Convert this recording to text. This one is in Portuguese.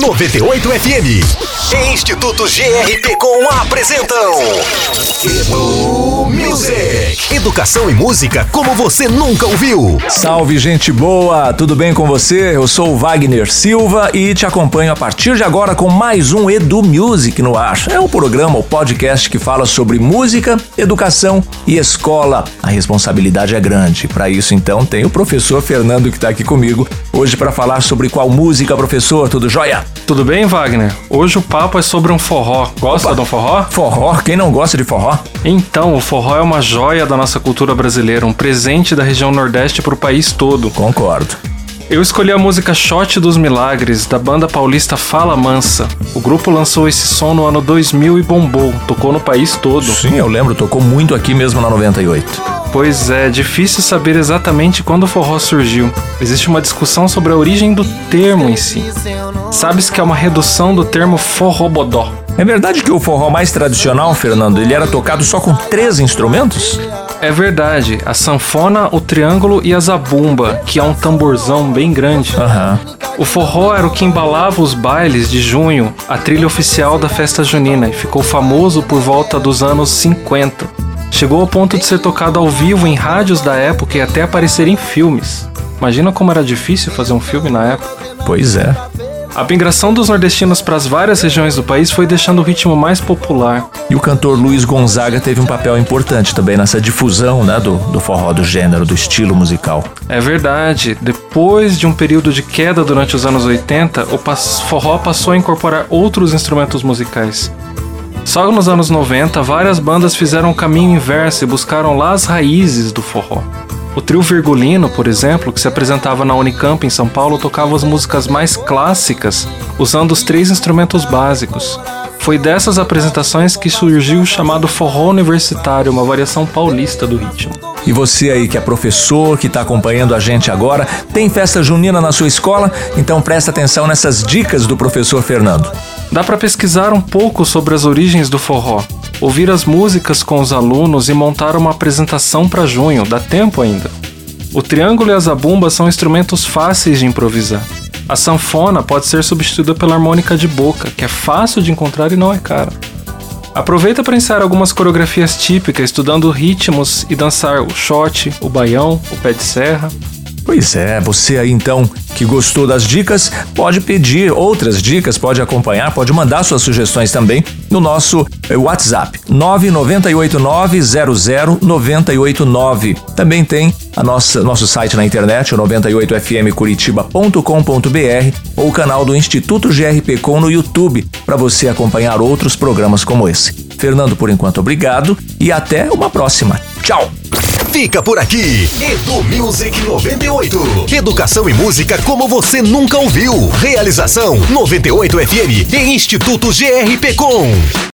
98 FM e Instituto GRP com apresentam Edu Music. Educação e música como você nunca ouviu. Salve, gente boa, tudo bem com você? Eu sou o Wagner Silva e te acompanho a partir de agora com mais um Edu Music no Ar. É um programa, um podcast que fala sobre música, educação e escola. A responsabilidade é grande. Para isso, então, tem o professor Fernando que está aqui comigo hoje para falar sobre qual música, professor, tudo jóia? Tudo bem, Wagner? Hoje o papo é sobre um forró. Gosta de um forró? Forró? Quem não gosta de forró? Então, o forró é uma joia da nossa cultura brasileira, um presente da região Nordeste para o país todo. Concordo. Eu escolhi a música Xote dos Milagres, da banda paulista Falamansa. O grupo lançou esse som no ano 2000 e bombou, tocou no país todo. Sim, eu lembro, tocou muito aqui mesmo na 98. Pois é, difícil saber exatamente quando o forró surgiu. Existe uma discussão sobre a origem do termo em si. Sabes que é uma redução do termo forrobodó. É verdade que o forró mais tradicional, Fernando, ele era tocado só com 3 instrumentos? É verdade, a sanfona, o triângulo e a zabumba, que é um tamborzão bem grande. O forró era o que embalava os bailes de junho, a trilha oficial da festa junina, e ficou famoso por volta dos anos 50. Chegou ao ponto de ser tocado ao vivo em rádios da época e até aparecer em filmes. Imagina como era difícil fazer um filme na época. Pois é. A migração dos nordestinos para as várias regiões do país foi deixando o ritmo mais popular. E o cantor Luiz Gonzaga teve um papel importante também nessa difusão, né, do forró, do gênero, do estilo musical. É verdade. Depois de um período de queda durante os anos 80, o forró passou a incorporar outros instrumentos musicais. Só nos anos 90, várias bandas fizeram o caminho inverso e buscaram lá as raízes do forró. O trio Virgulino, por exemplo, que se apresentava na Unicamp em São Paulo, tocava as músicas mais clássicas, usando os 3 instrumentos básicos. Foi dessas apresentações que surgiu o chamado forró universitário, uma variação paulista do ritmo. E você aí que é professor, que está acompanhando a gente agora, tem festa junina na sua escola? Então presta atenção nessas dicas do professor Fernando. Dá para pesquisar um pouco sobre as origens do forró, ouvir as músicas com os alunos e montar uma apresentação para junho, dá tempo ainda. O triângulo e a zabumba são instrumentos fáceis de improvisar. A sanfona pode ser substituída pela harmônica de boca, que é fácil de encontrar e não é cara. Aproveita para ensaiar algumas coreografias típicas, estudando ritmos e dançar o xote, o baião, o pé de serra. Pois é, você aí então que gostou das dicas, pode pedir outras dicas, pode acompanhar, pode mandar suas sugestões também no nosso WhatsApp 998900989. Também tem a nosso site na internet, o 98fmcuritiba.com.br, ou o canal do Instituto GRP Com no YouTube, para você acompanhar outros programas como esse. Fernando, por enquanto, obrigado e até uma próxima. Tchau! Fica por aqui, Edu Music 98. Educação e música como você nunca ouviu. Realização 98 FM e Instituto GRP Com.